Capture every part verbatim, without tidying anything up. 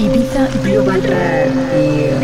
Ibiza Global Radio.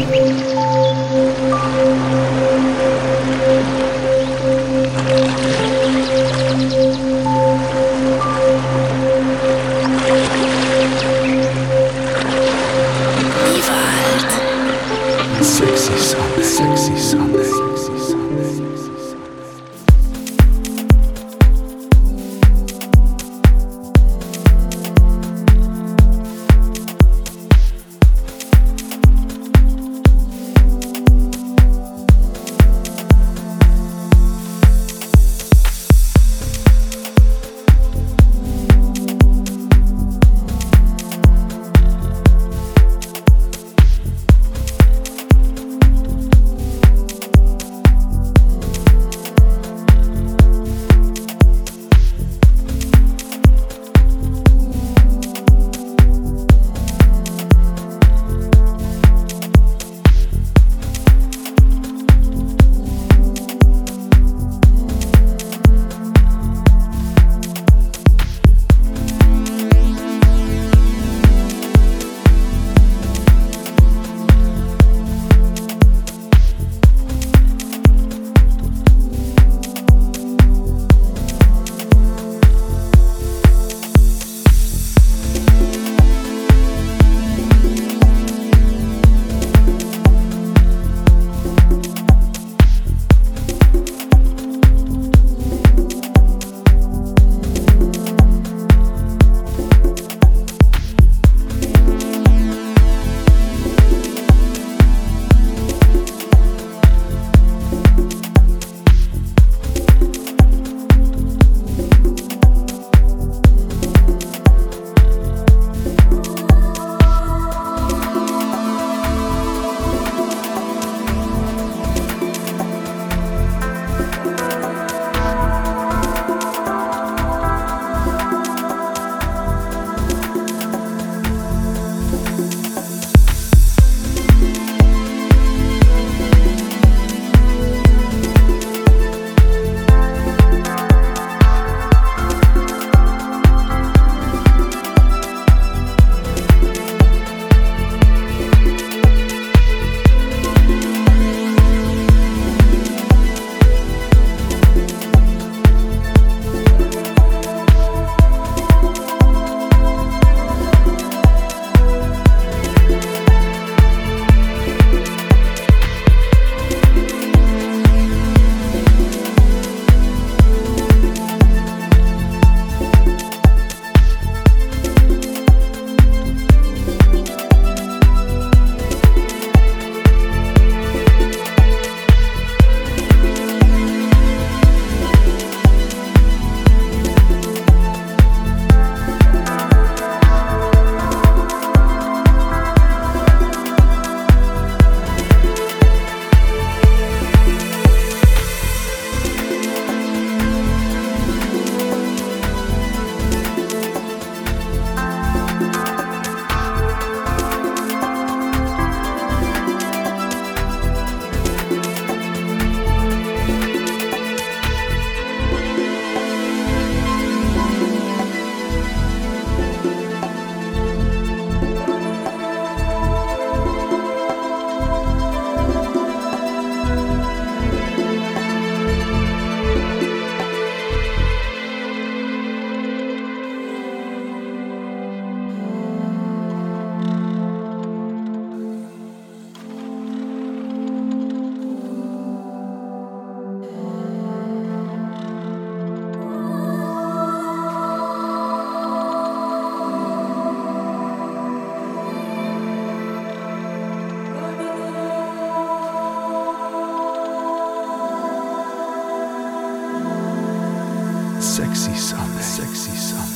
Sexy Sunday, Sexy Sunday.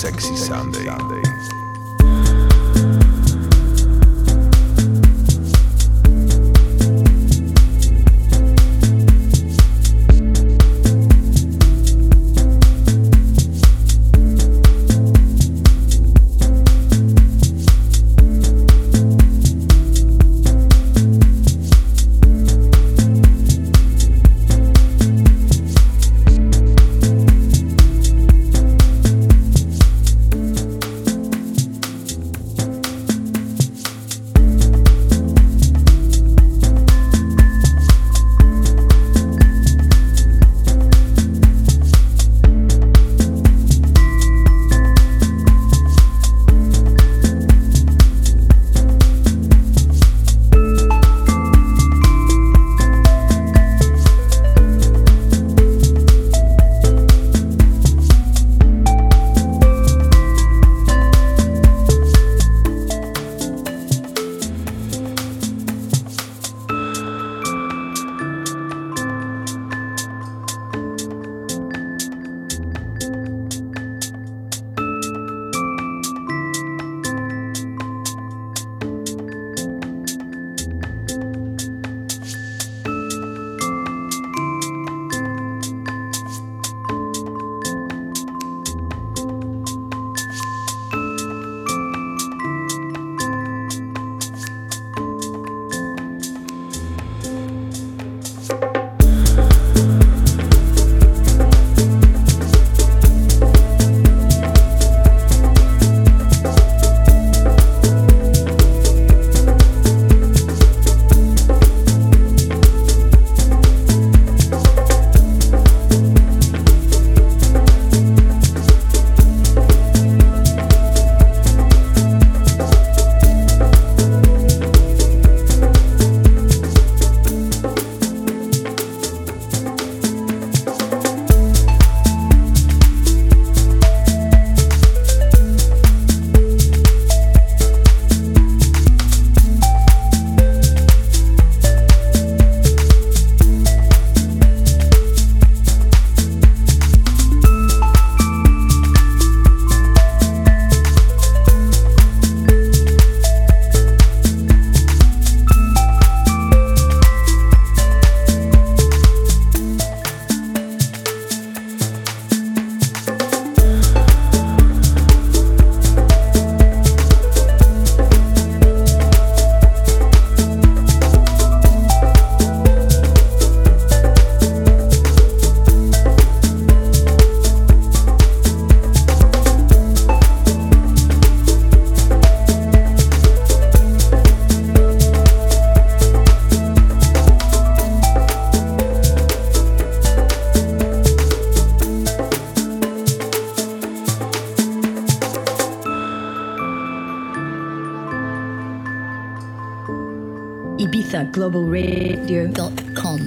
Sexy Sunday. Ibiza Global Radio dot com.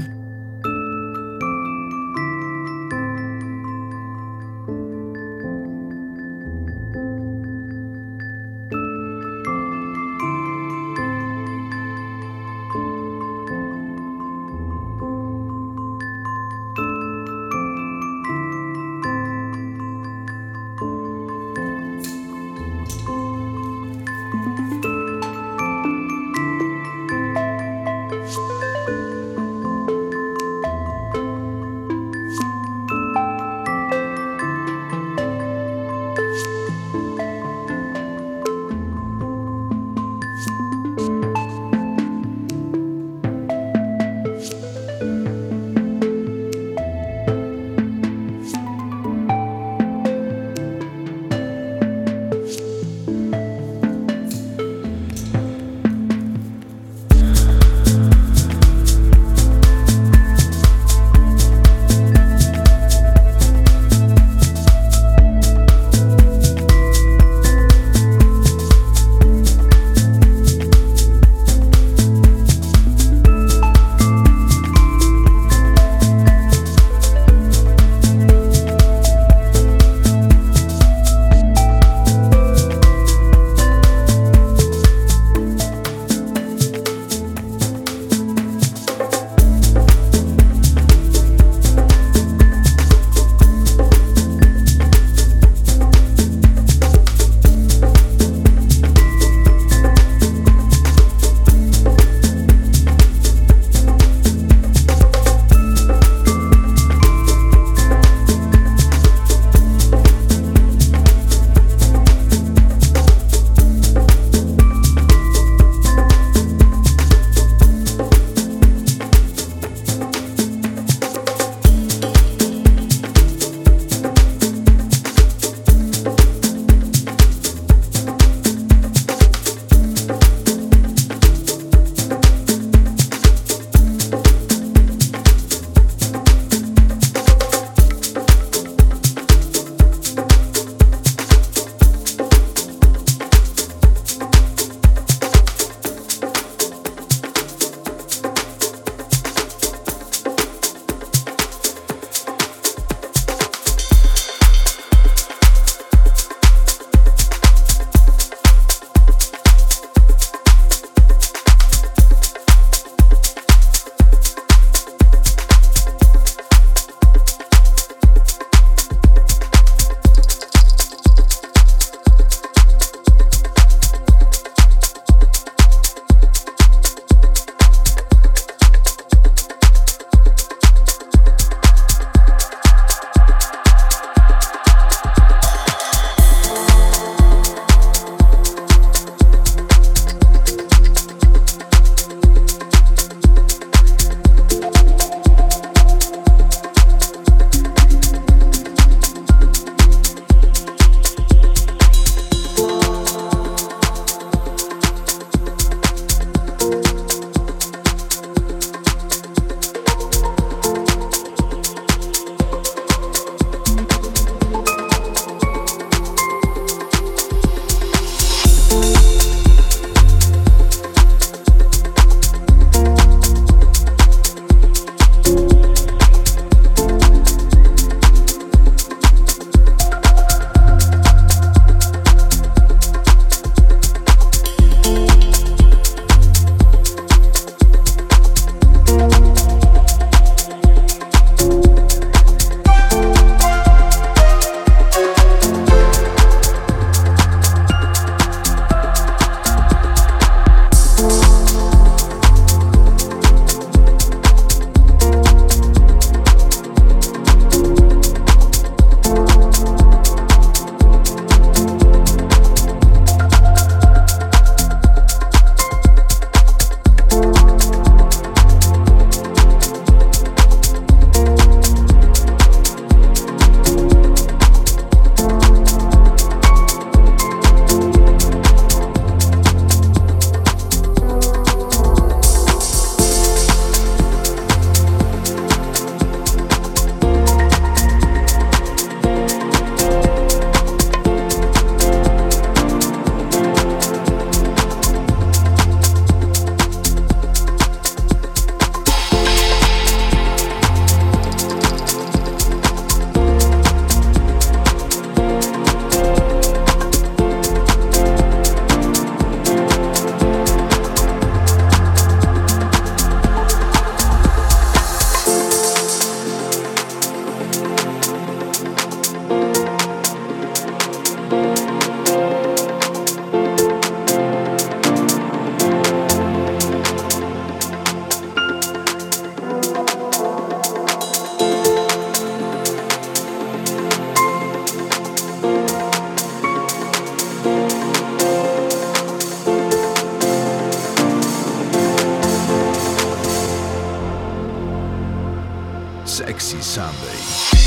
Sexy Sunday.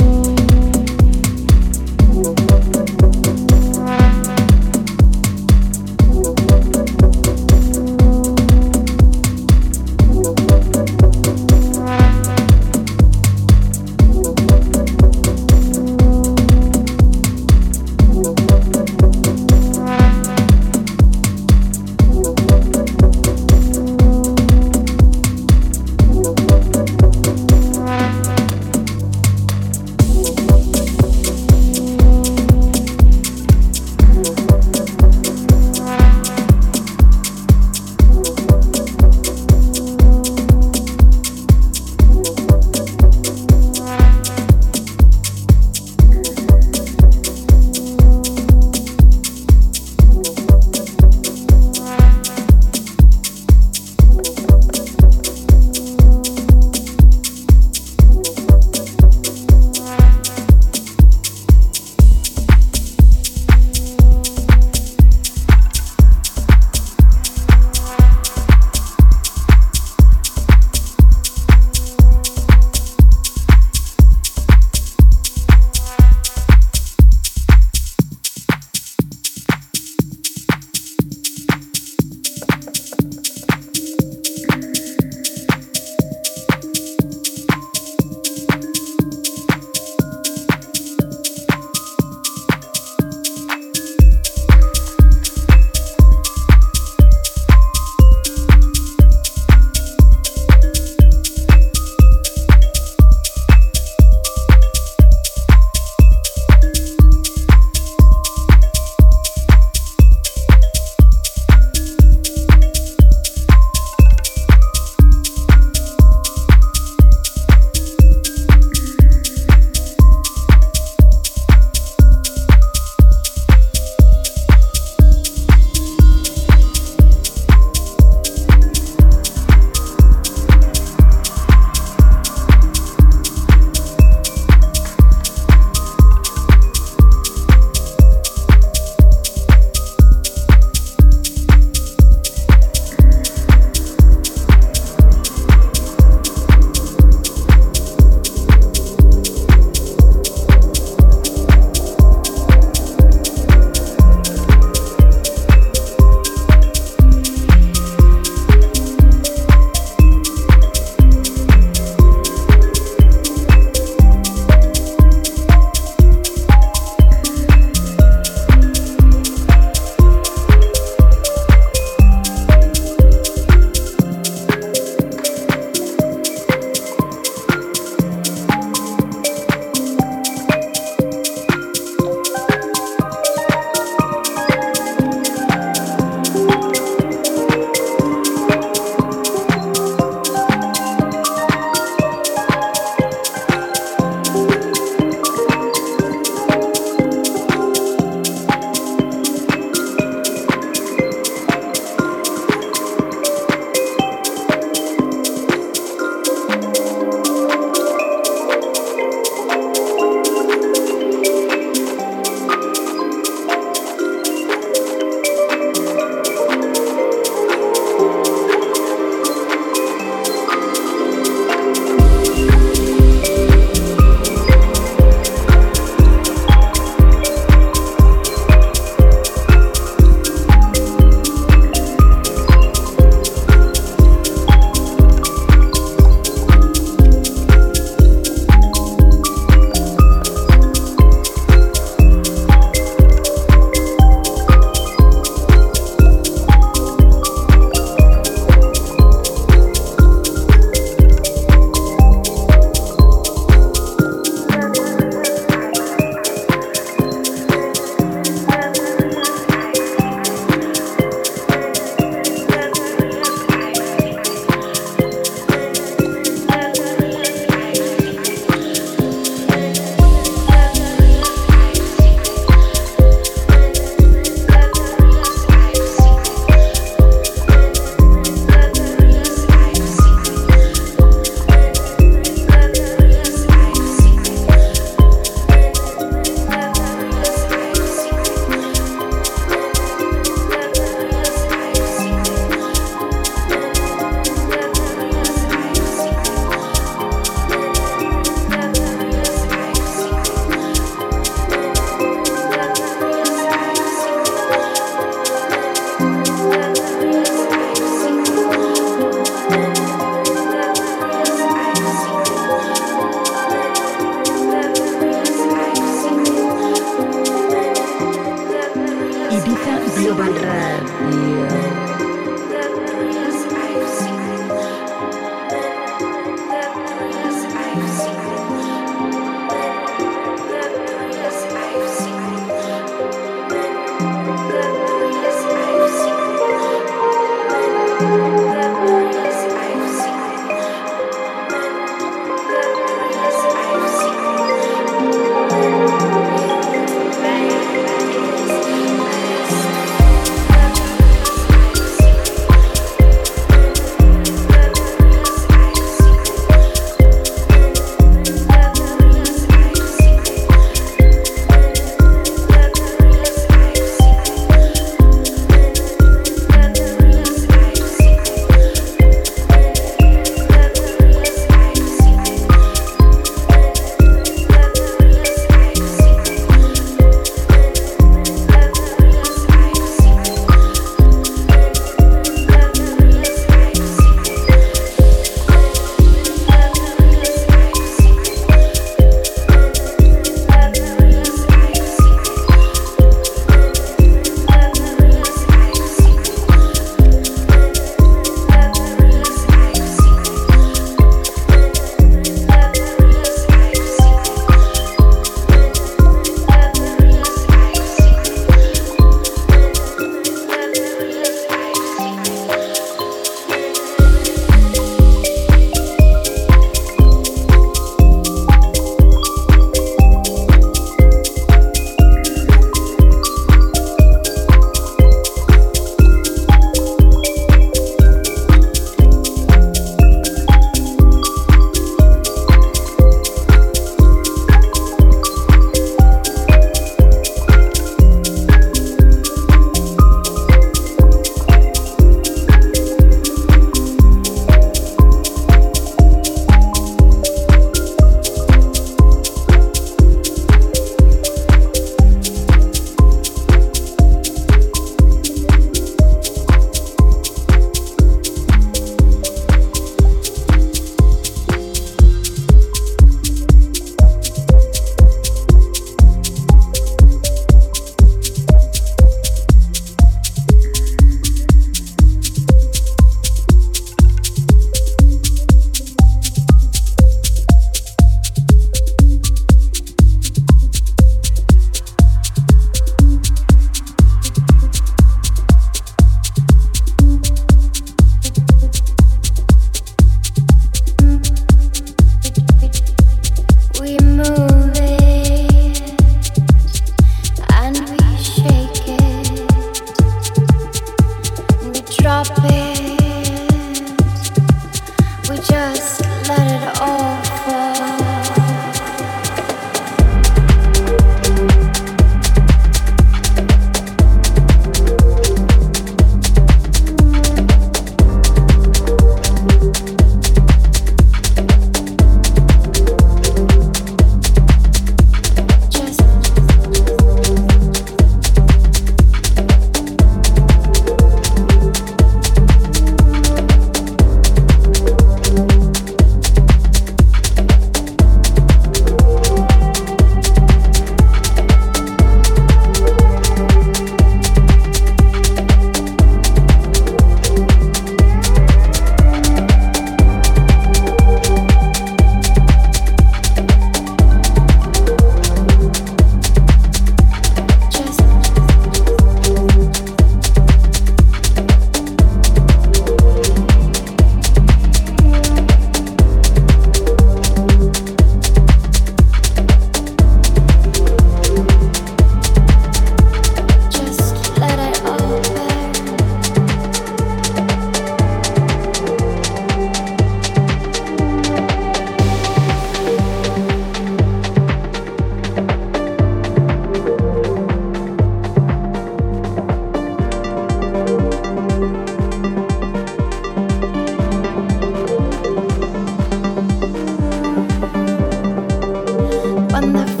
wonderful.